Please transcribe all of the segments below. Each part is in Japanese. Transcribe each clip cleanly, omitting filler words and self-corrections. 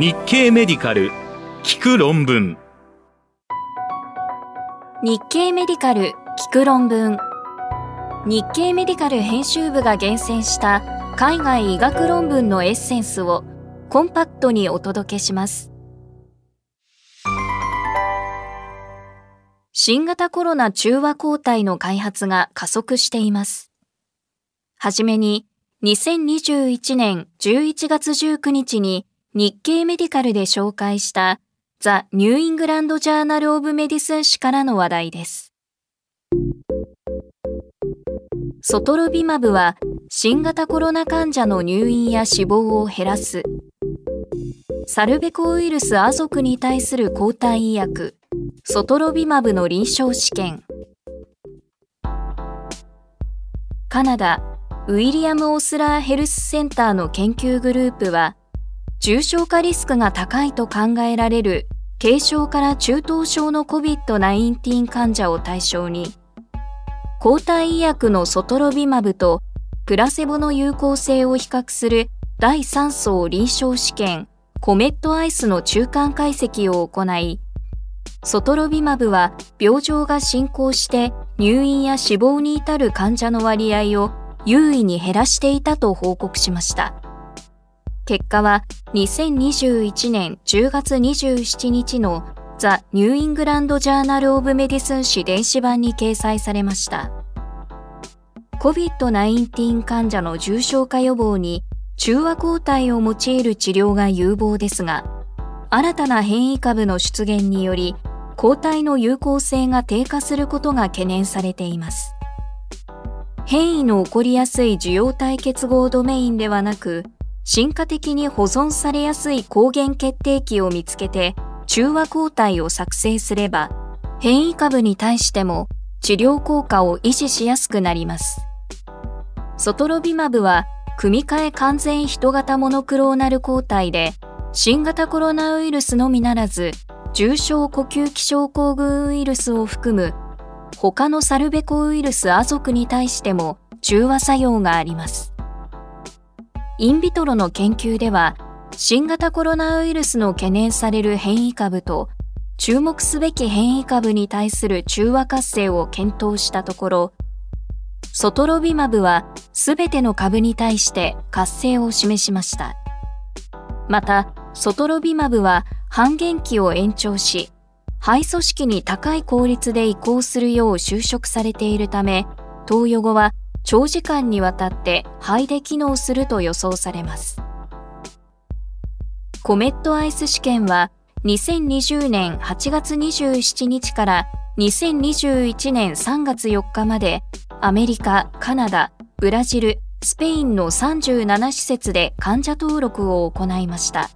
日経メディカル聞く論文。日経メディカル聞く論文。日経メディカル編集部が厳選した海外医学論文のエッセンスをコンパクトにお届けします。新型コロナ中和抗体の開発が加速しています。はじめに2021年11月19日に日経メディカルで紹介したザ・ニューイングランド・ジャーナル・オブ・メディスン誌からの話題です。ソトロビマブは新型コロナ患者の入院や死亡を減らす。サルベコウイルス亜属に対する抗体医薬、ソトロビマブの臨床試験。カナダ、ウィリアム・オスラーヘルスセンターの研究グループは、重症化リスクが高いと考えられる軽症から中等症の COVID-19 患者を対象に、抗体医薬のソトロビマブとプラセボの有効性を比較する第3相臨床試験コメットアイスの中間解析を行い、ソトロビマブは病状が進行して入院や死亡に至る患者の割合を優位に減らしていたと報告しました。結果は2021年10月27日のザ・ニューイングランド・ジャーナル・オブ・メディスン誌電子版に掲載されました。COVID-19 患者の重症化予防に中和抗体を用いる治療が有望ですが、新たな変異株の出現により抗体の有効性が低下することが懸念されています。変異の起こりやすい受容体結合ドメインではなく、進化的に保存されやすい抗原決定機を見つけて中和抗体を作成すれば、変異株に対しても治療効果を維持しやすくなります。ソトロビマブは組み換え完全人型モノクローナル抗体で、新型コロナウイルスのみならず、重症呼吸器症候群ウイルスを含む他のサルベコウイルス亜属に対しても中和作用があります。インビトロの研究では、新型コロナウイルスの懸念される変異株と、注目すべき変異株に対する中和活性を検討したところ、ソトロビマブはすべての株に対して活性を示しました。また、ソトロビマブは半減期を延長し、肺組織に高い効率で移行するよう修飾されているため、投与後は長時間にわたって肺で機能すると予想されます。コメットアイス試験は2020年8月27日から2021年3月4日までアメリカ、カナダ、ブラジル、スペインの37施設で患者登録を行いました。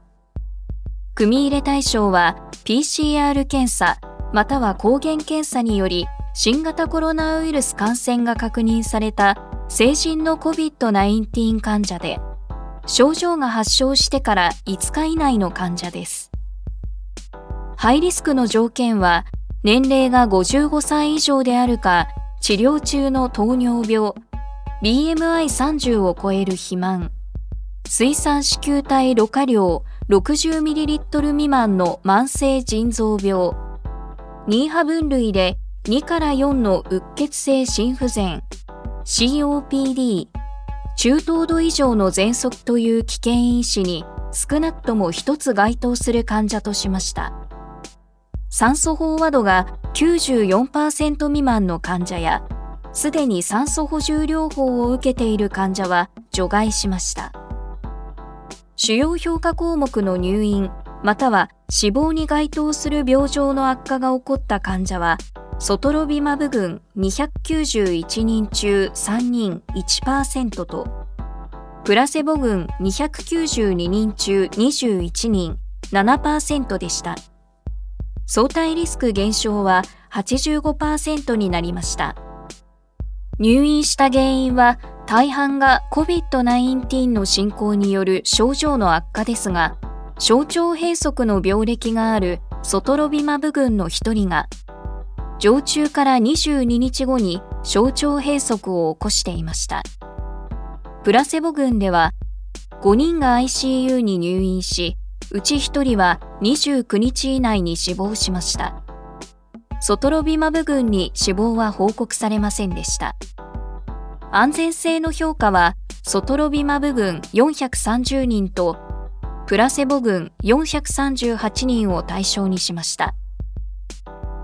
組入れ対象は PCR 検査または抗原検査により新型コロナウイルス感染が確認された成人の COVID-19 患者で、症状が発症してから5日以内の患者です。ハイリスクの条件は、年齢が55歳以上であるか、治療中の糖尿病、BMI30 を超える肥満、水酸子球体ろ過量 60ml 未満の慢性腎臓病、2波分類で2から4のうっ血性心不全、COPD、中等度以上の喘息という危険因子に少なくとも1つ該当する患者としました。酸素飽和度が 94% 未満の患者や、すでに酸素補充療法を受けている患者は除外しました。主要評価項目の入院、または死亡に該当する病状の悪化が起こった患者は、ソトロビマブ群291人中3人 1% と、プラセボ群292人中21人 7% でした。相対リスク減少は 85% になりました。入院した原因は大半が COVID-19 の進行による症状の悪化ですが、小腸閉塞の病歴があるソトロビマブ群の1人が、常駐から22日後に小腸閉塞を起こしていました。プラセボ群では5人が ICU に入院し、うち1人は29日以内に死亡しました。ソトロビマブ群に死亡は報告されませんでした。安全性の評価は、ソトロビマブ群430人と、プラセボ群438人を対象にしました。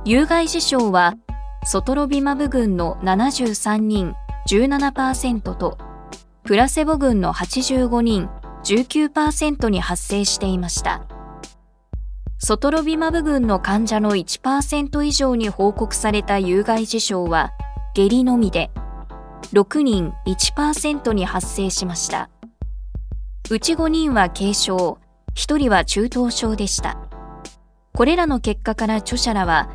有害事象は、ソトロビマブ群の73人 17% と、プラセボ群の85人 19% に発生していました。ソトロビマブ群の患者の 1% 以上に報告された有害事象は、下痢のみで、6人 1% に発生しました。うち5人は軽症、1人は中等症でした。これらの結果から著者らは、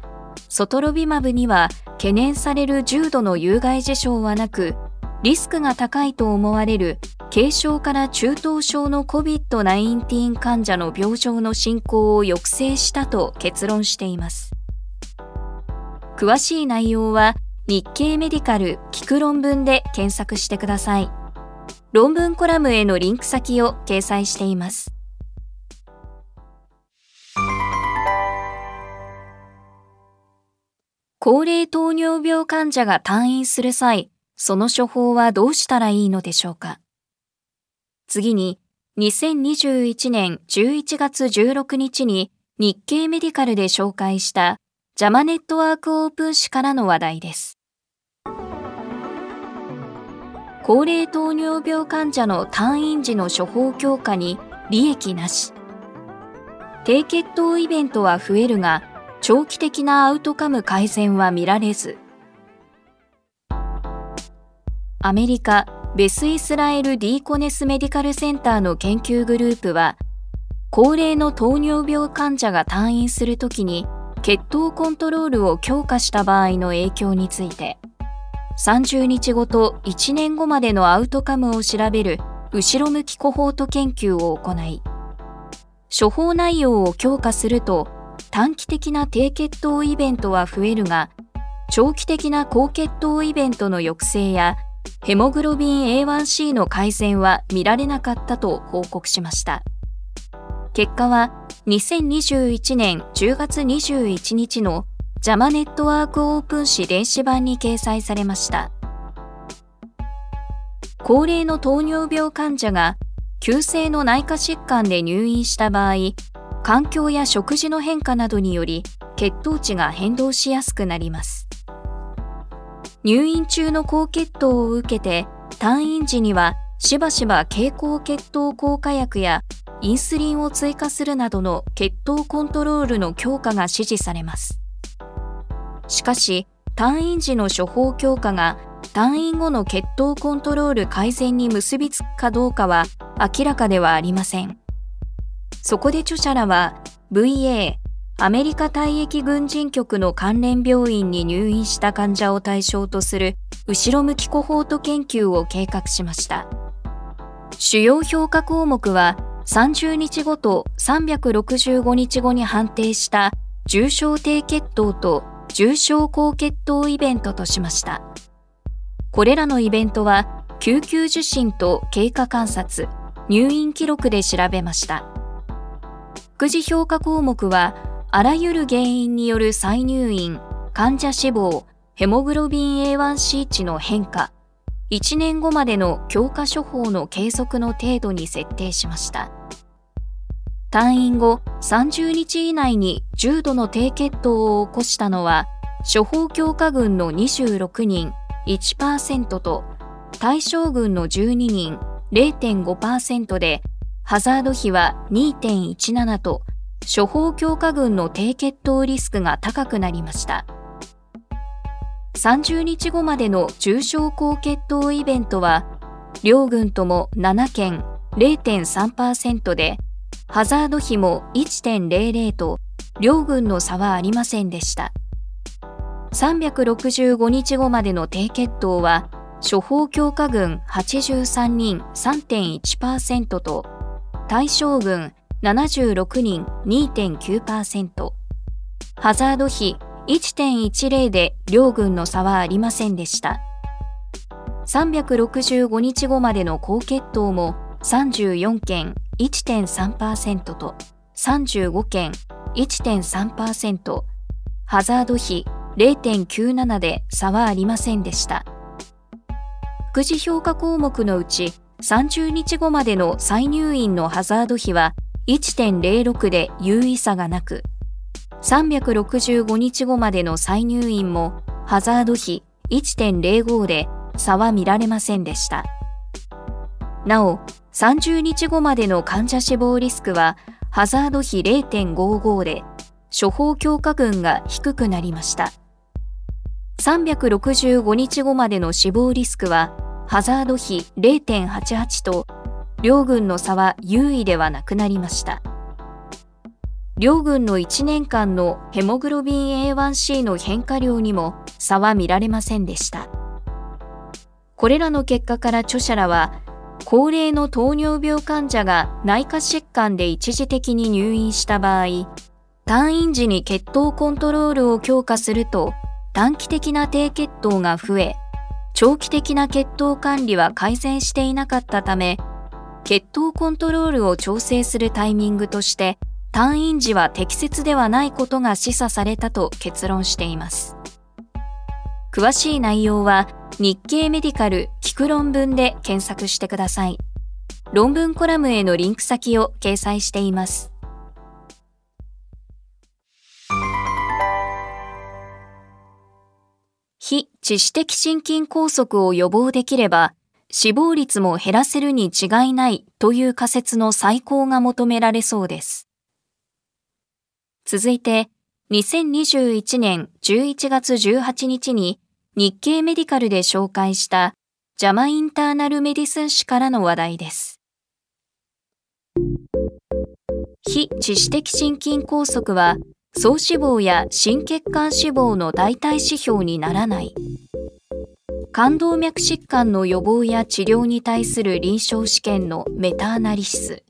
ソトロビマブには懸念される重度の有害事象はなく、リスクが高いと思われる軽症から中等症の COVID-19 患者の病状の進行を抑制したと結論しています。詳しい内容は、日経メディカル聞く論文で検索してください。論文コラムへのリンク先を掲載しています。高齢糖尿病患者が退院する際、その処方はどうしたらいいのでしょうか。次に、2021年11月16日に日経メディカルで紹介したジャマネットワークオープン誌からの話題です。高齢糖尿病患者の退院時の処方強化に利益なし。低血糖イベントは増えるが、長期的なアウトカム改善は見られず。アメリカ、ベス・イスラエル・ディーコネス・メディカルセンターの研究グループは、高齢の糖尿病患者が退院するときに、血糖コントロールを強化した場合の影響について、30日後と1年後までのアウトカムを調べる後ろ向きコホート研究を行い、処方内容を強化すると短期的な低血糖イベントは増えるが、長期的な高血糖イベントの抑制やヘモグロビン A1C の改善は見られなかったと報告しました。結果は2021年10月21日のジャマネットワークオープン誌電子版に掲載されました。高齢の糖尿病患者が急性の内科疾患で入院した場合、環境や食事の変化などにより血糖値が変動しやすくなります。入院中の高血糖を受けて退院時にはしばしば経口血糖効果薬やインスリンを追加するなどの血糖コントロールの強化が指示されます。しかし、退院時の処方強化が退院後の血糖コントロール改善に結びつくかどうかは明らかではありません。そこで著者らは VA、アメリカ退役軍人局の関連病院に入院した患者を対象とする後ろ向きコホート研究を計画しました。主要評価項目は、30日後と365日後に判定した重症低血糖と重症高血糖イベントとしました。これらのイベントは救急受診と経過観察、入院記録で調べました。副次評価項目はあらゆる原因による再入院、患者死亡、ヘモグロビン A1C 値の変化、1年後までの強化処方の継続の程度に設定しました。退院後30日以内に重度の低血糖を起こしたのは、処方強化群の26人 1% と、対象群の12人 0.5% で、ハザード比は 2.17 と、処方強化群の低血糖リスクが高くなりました。30日後までの重症高血糖イベントは、両群とも7件 0.3% で、ハザード比も 1.00 と、両群の差はありませんでした。365日後までの低血糖は、処方強化群83人 3.1% と、対象群76人 2.9%、ハザード比1.10 で両群の差はありませんでした。365日後までの高血糖も34件 1.3% と、35件 1.3%、ハザード比 0.97 で差はありませんでした。福祉評価項目のうち30日後までの再入院のハザード比は 1.06 で有意差がなく、365日後までの再入院もハザード比 1.05 で差は見られませんでした。なお、30日後までの患者死亡リスクはハザード比 0.55 で、処方強化群が低くなりました。365日後までの死亡リスクはハザード比 0.88 と、両群の差は優位ではなくなりました。両群の1年間のヘモグロビン A1C の変化量にも差は見られませんでした。これらの結果から著者らは、高齢の糖尿病患者が内科疾患で一時的に入院した場合、退院時に血糖コントロールを強化すると短期的な低血糖が増え、長期的な血糖管理は改善していなかったため、血糖コントロールを調整するタイミングとして退院時は適切ではないことが示唆されたと結論しています。詳しい内容は日経メディカル聞く論文で検索してください。論文コラムへのリンク先を掲載しています。非致死的心筋梗塞を予防できれば死亡率も減らせるに違いないという仮説の再考が求められそうです。続いて、2021年11月18日に日経メディカルで紹介したジャマインターナルメディスン誌からの話題です。非致死的心筋梗塞は総死亡や心血管死亡の代替指標にならない。冠動脈疾患の予防や治療に対する臨床試験のメタアナリシス。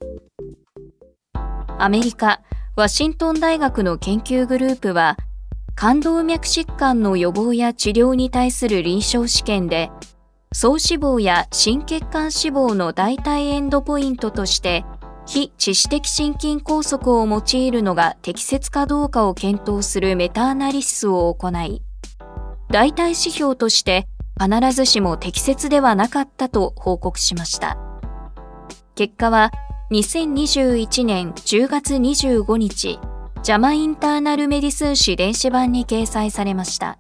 アメリカ・ワシントン大学の研究グループは、冠動脈疾患の予防や治療に対する臨床試験で、総死亡や心血管死亡の代替エンドポイントとして、非致死的心筋梗塞を用いるのが適切かどうかを検討するメタアナリシスを行い、代替指標として必ずしも適切ではなかったと報告しました。結果は2021年10月25日、ジャマインターナルメディスン誌電子版に掲載されました。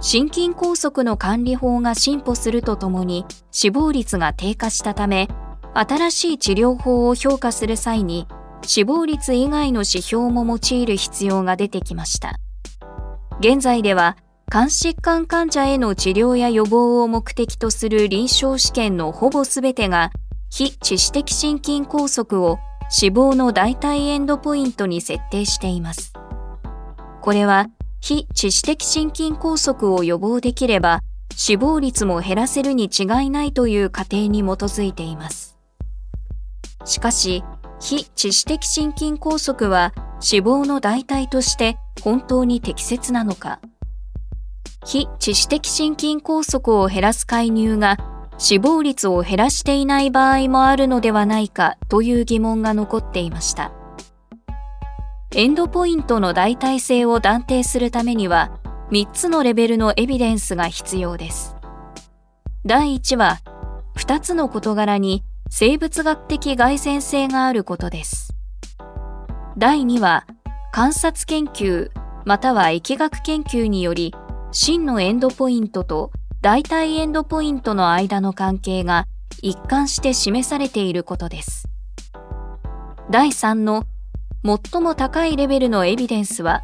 心筋梗塞の管理法が進歩するとともに死亡率が低下したため、新しい治療法を評価する際に死亡率以外の指標も用いる必要が出てきました。現在では、肝疾患患者への治療や予防を目的とする臨床試験のほぼすべてが、非致死的心筋梗塞を死亡の代替エンドポイントに設定しています。これは、非致死的心筋梗塞を予防できれば、死亡率も減らせるに違いないという仮定に基づいています。しかし、非致死的心筋梗塞は死亡の代替として本当に適切なのか。非致死的心筋梗塞を減らす介入が死亡率を減らしていない場合もあるのではないかという疑問が残っていました。エンドポイントの代替性を断定するためには3つのレベルのエビデンスが必要です。第1は2つの事柄に生物学的蓋然性があることです。第2は観察研究または疫学研究により真のエンドポイントと代替エンドポイントの間の関係が一貫して示されていることです。第3の最も高いレベルのエビデンスは、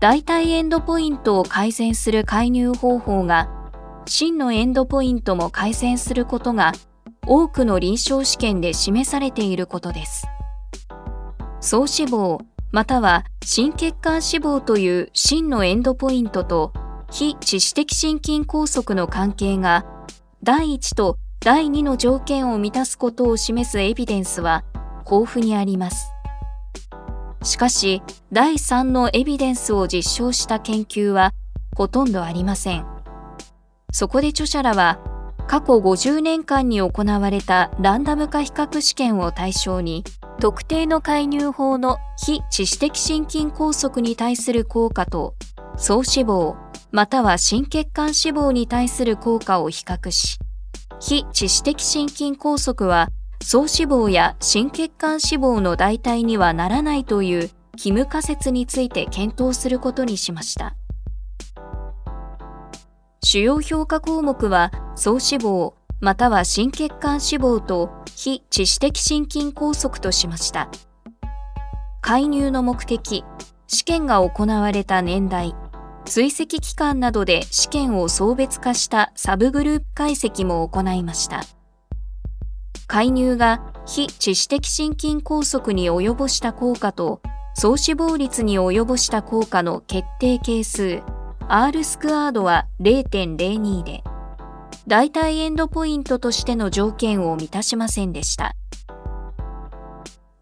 代替エンドポイントを改善する介入方法が、真のエンドポイントも改善することが多くの臨床試験で示されていることです。総死亡または心血管死亡という真のエンドポイントと、非致死的心筋梗塞の関係が第1と第2の条件を満たすことを示すエビデンスは豊富にあります。しかし、第3のエビデンスを実証した研究はほとんどありません。そこで著者らは、過去50年間に行われたランダム化比較試験を対象に、特定の介入法の非致死的心筋梗塞に対する効果と総死亡または心血管死亡に対する効果を比較し、非致死的心筋梗塞は総死亡や心血管死亡の代替にはならないという義務仮説について検討することにしました。主要評価項目は総死亡または心血管死亡と非致死的心筋梗塞としました。介入の目的、試験が行われた年代、追跡期間などで試験を層別化したサブグループ解析も行いました。介入が非致死的心筋梗塞に及ぼした効果と総死亡率に及ぼした効果の決定係数 R スクワードは 0.02 で、代替エンドポイントとしての条件を満たしませんでした。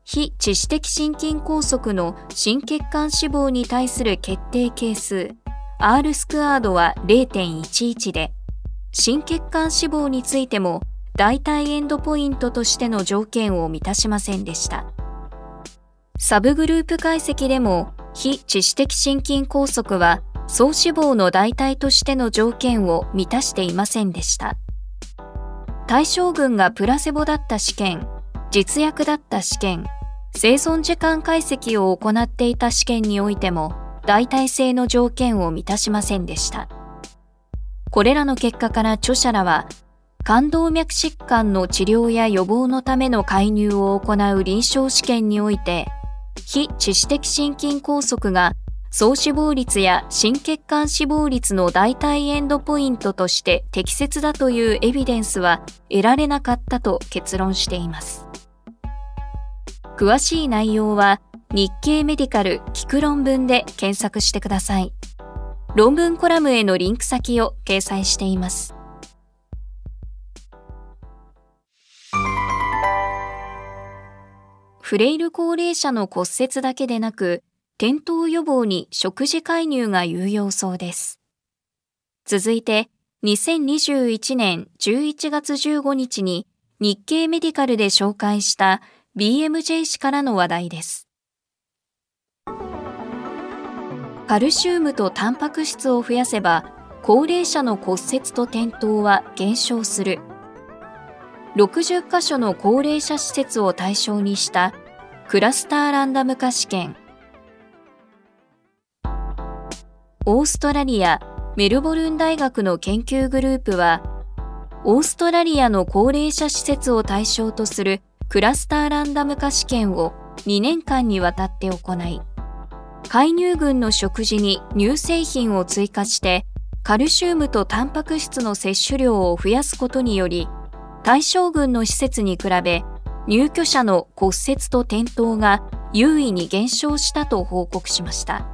非致死的心筋梗塞の心血管死亡に対する決定係数 R スクワードは 0.11 で、心血管死亡についても代替エンドポイントとしての条件を満たしませんでした。サブグループ解析でも、非致死的心筋梗塞は総死亡の代替としての条件を満たしていませんでした。対象群がプラセボだった試験、実薬だった試験、生存時間解析を行っていた試験においても、代替性の条件を満たしませんでした。これらの結果から著者らは、冠動脈疾患の治療や予防のための介入を行う臨床試験において、非致死的心筋梗塞が総死亡率や心血管死亡率の代替エンドポイントとして適切だというエビデンスは得られなかったと結論しています。詳しい内容は日経メディカル聞く論文で検索してください。論文コラムへのリンク先を掲載しています。フレイル高齢者の骨折だけでなく、転倒予防に食事介入が有用そうです。続いて、2021年11月15日に日経メディカルで紹介した BMJ 氏からの話題です。カルシウムとタンパク質を増やせば、高齢者の骨折と転倒は減少する。60カ所の高齢者施設を対象にしたクラスターランダム化試験。オーストラリア・メルボルン大学の研究グループは、オーストラリアの高齢者施設を対象とするクラスターランダム化試験を2年間にわたって行い、介入群の食事に乳製品を追加して、カルシウムとタンパク質の摂取量を増やすことにより、対象群の施設に比べ、入居者の骨折と転倒が優位に減少したと報告しました。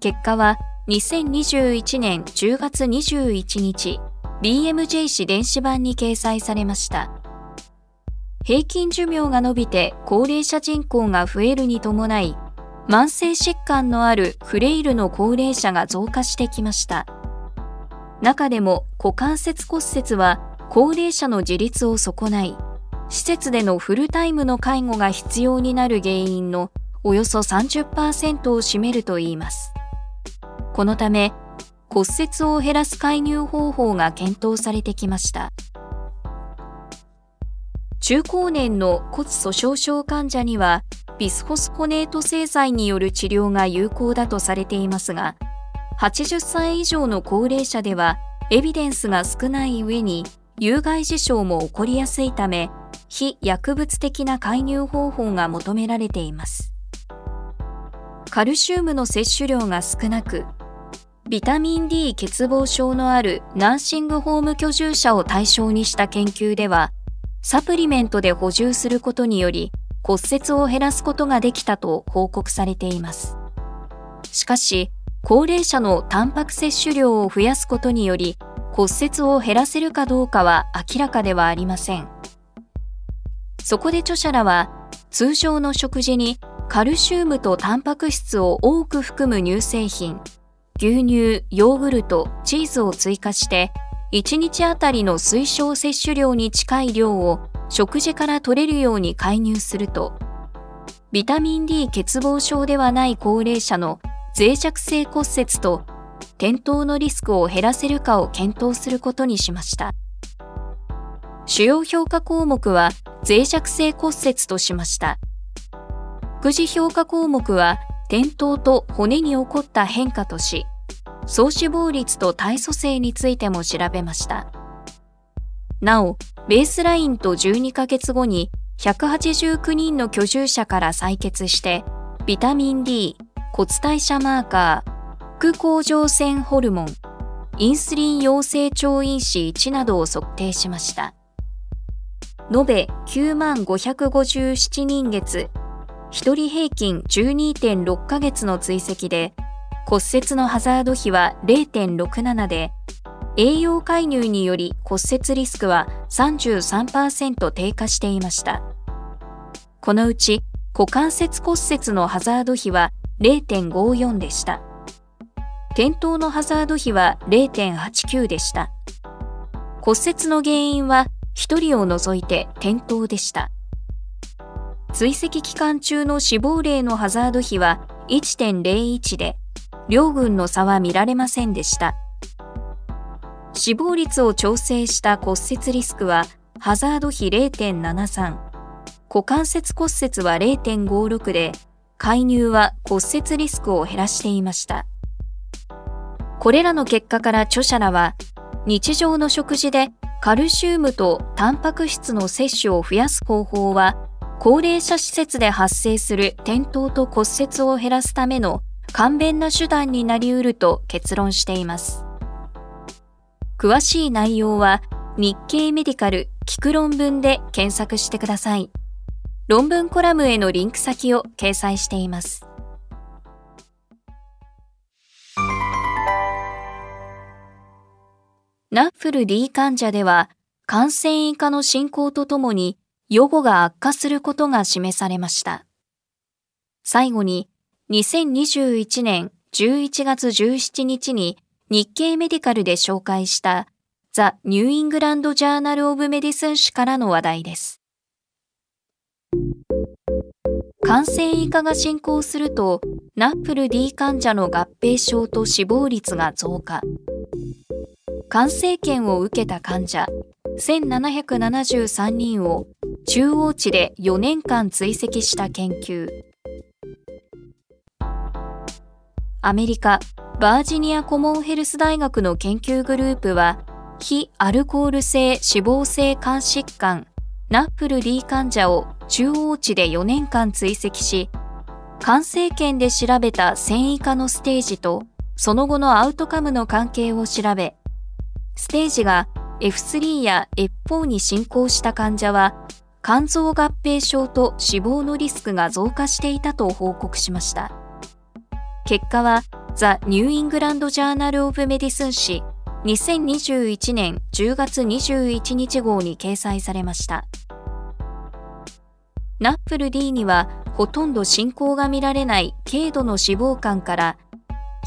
結果は2021年10月21日、BMJ 誌電子版に掲載されました。平均寿命が伸びて高齢者人口が増えるに伴い、慢性疾患のあるフレイルの高齢者が増加してきました。中でも股関節骨折は、高齢者の自立を損ない、施設でのフルタイムの介護が必要になる原因のおよそ 30% を占めるといいます。このため、骨折を減らす介入方法が検討されてきました。中高年の骨粗鬆症患者には、ビスホスホネート製剤による治療が有効だとされていますが、80歳以上の高齢者では、エビデンスが少ない上に、有害事象も起こりやすいため、非薬物的な介入方法が求められています。カルシウムの摂取量が少なく、ビタミン D 欠乏症のあるナーシングホーム居住者を対象にした研究では、サプリメントで補充することにより骨折を減らすことができたと報告されています。しかし、高齢者のタンパク摂取量を増やすことにより、骨折を減らせるかどうかは明らかではありません。そこで著者らは、通常の食事にカルシウムとタンパク質を多く含む乳製品、牛乳、ヨーグルト、チーズを追加して、1日あたりの推奨摂取量に近い量を食事から取れるように介入すると、ビタミン D 欠乏症ではない高齢者の脆弱性骨折と転倒のリスクを減らせるかを検討することにしました。主要評価項目は脆弱性骨折としました。副次評価項目は転倒と骨に起こった変化とし、総死亡率と体組成についても調べました。なお、ベースラインと12ヶ月後に189人の居住者から採血して、ビタミン D、骨代謝マーカー、副甲状腺ホルモン、インスリン陽性調因子1などを測定しました。延べ95,557人月、1人平均 12.6 ヶ月の追跡で、骨折のハザード比は 0.67 で、栄養介入により骨折リスクは 33% 低下していました。このうち股関節骨折のハザード比は 0.54 でした。転倒のハザード比は 0.89 でした。骨折の原因は1人を除いて転倒でした。追跡期間中の死亡例のハザード比は 1.01 で、両群の差は見られませんでした。死亡率を調整した骨折リスクは、ハザード比 0.73、股関節骨折は 0.56 で、介入は骨折リスクを減らしていました。これらの結果から著者らは、日常の食事でカルシウムとタンパク質の摂取を増やす方法は、高齢者施設で発生する転倒と骨折を減らすための簡便な手段になりうると結論しています。詳しい内容は日経メディカル聞く論文で検索してください。論文コラムへのリンク先を掲載しています。NAFLD 患者では感染以下の進行とともに予後が悪化することが示されました。最後に2021年11月17日に日経メディカルで紹介したザ・ニューイングランド・ジャーナル・オブ・メディスン誌からの話題です。感染以下が進行すると、NAFLD 患者の合併症と死亡率が増加。感染権を受けた患者1773人を中央値で4年間追跡した研究。アメリカバージニアコモンヘルス大学の研究グループは、非アルコール性脂肪性肝疾患 NAFLD 患者を中央値で4年間追跡し、肝生検で調べた線維化のステージとその後のアウトカムの関係を調べ、ステージが F3 や F4 に進行した患者は、肝臓合併症と死亡のリスクが増加していたと報告しました。結果は、ザ・ニューイングランド・ジャーナル・オブ・メディスン誌2021年10月21日号に掲載されました。NAFLD にはほとんど進行が見られない軽度の脂肪肝から、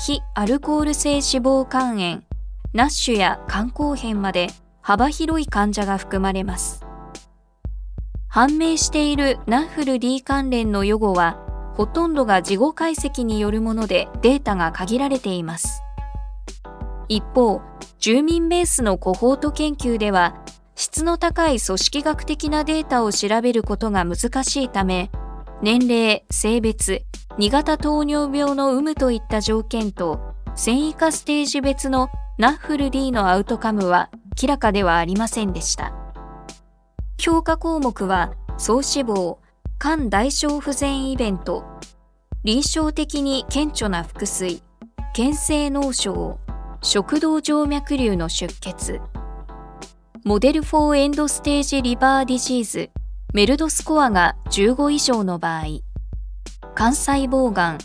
非アルコール性脂肪肝炎、NASH や肝硬変まで幅広い患者が含まれます。判明している NAFLD 関連の予後は、ほとんどが事後解析によるものでデータが限られています。一方、住民ベースのコホート研究では、質の高い組織学的なデータを調べることが難しいため、年齢、性別、2型糖尿病の有無といった条件と、線維化ステージ別の NAFLD のアウトカムは明らかではありませんでした。評価項目は、総死亡、肝代償不全イベント、臨床的に顕著な腹水、牽制脳症、食道静脈瘤の出血、モデル4エンドステージリバーディジーズ、メルドスコアが15以上の場合、肝細胞がん、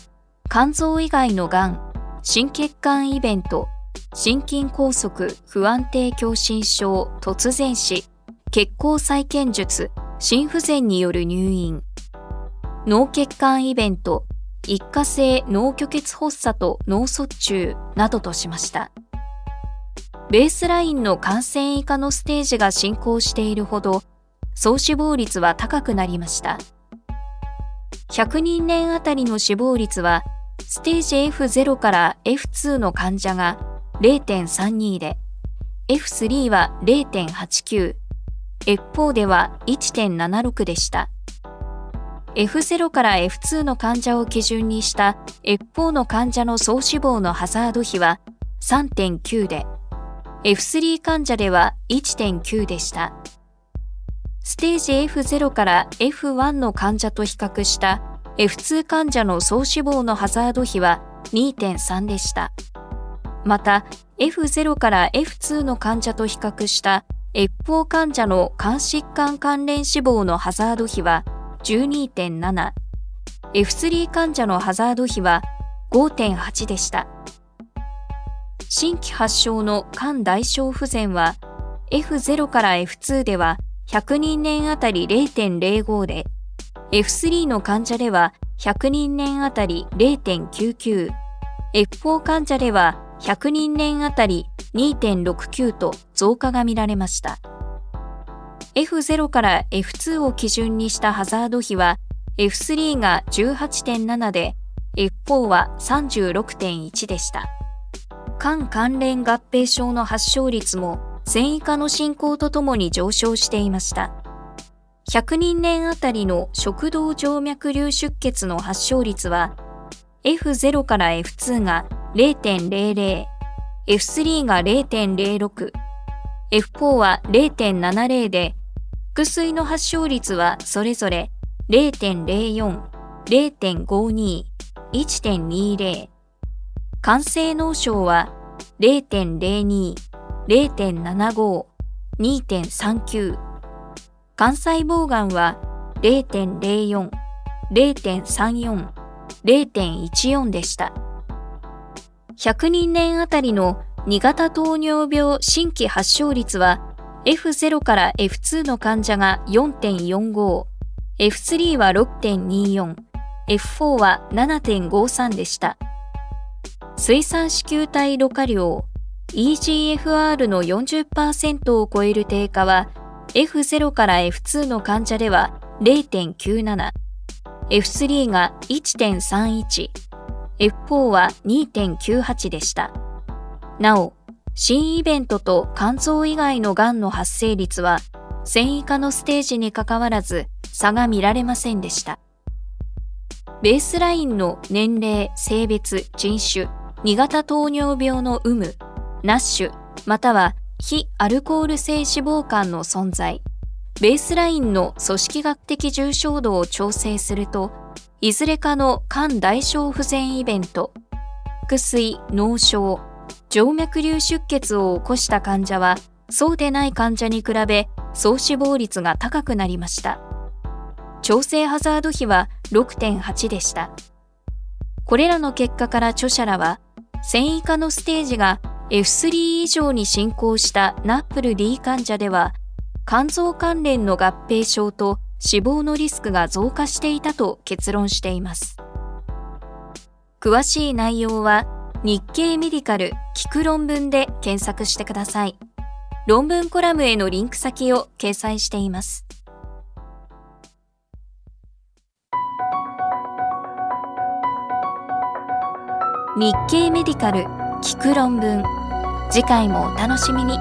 肝臓以外のがん、心血管イベント、心筋梗塞、不安定狭心症、突然死、血行再建術、心不全による入院、脳血管イベント、一過性脳虚血発作と脳卒中などとしました。ベースラインの感染以下のステージが進行しているほど、総死亡率は高くなりました。100人年あたりの死亡率は、ステージ F0 から F2 の患者が 0.32 で、F3 は 0.89、F4 では 1.76 でした。F0 から F2 の患者を基準にした F4 の患者の総死亡のハザード比は 3.9 で、F3 患者では 1.9 でした。ステージ F0 から F1 の患者と比較した F2 患者の総死亡のハザード比は 2.3 でした。また、F0 から F2 の患者と比較したF4 患者の肝疾患関連死亡のハザード比は 12.7、F3 患者のハザード比は 5.8 でした。新規発症の肝大小不全は F0 から F2 では100人年あたり 0.05 で、F3 の患者では100人年あたり 0.99、F4 患者では100人年あたり 2.69 と増加が見られました。F0 から F2 を基準にしたハザード比は F3 が 18.7 で F4 は 36.1 でした。肝関連合併症の発症率も線維化の進行とともに上昇していました。100人年あたりの食道静脈瘤出血の発症率は F0 から F2 が 0.00、F3 が 0.06、F4 は 0.70 で、腹水の発症率はそれぞれ 0.04、0.52、1.20。肝性脳症は 0.02、0.75、2.39。肝細胞がんは 0.04、0.34、0.14 でした。100人年あたりの2型糖尿病新規発症率は F0 から F2 の患者が 4.45、F3 は 6.24、F4 は 7.53 でした。水酸子球体ろ過量 EGFR の 40% を超える低下は F0 から F2 の患者では 0.97、F3 が 1.31、F4 は 2.98 でした。なお、心イベントと肝臓以外のがんの発生率は、線維化のステージにかかわらず差が見られませんでした。ベースラインの年齢、性別、人種、2型糖尿病の有無、ナッシュ、または非アルコール性脂肪肝の存在、ベースラインの組織学的重症度を調整すると、いずれかの肝大小不全イベント、腹水、脳症、静脈瘤出血を起こした患者は、そうでない患者に比べ、総死亡率が高くなりました。調整ハザード比は 6.8 でした。これらの結果から著者らは、線維化のステージが F3 以上に進行したNAFLD患者では、肝臓関連の合併症と死亡のリスクが増加していたと結論しています。詳しい内容は、日経メディカル聞く論文で検索してください。論文コラムへのリンク先を掲載しています。日経メディカル聞く論文。次回もお楽しみに。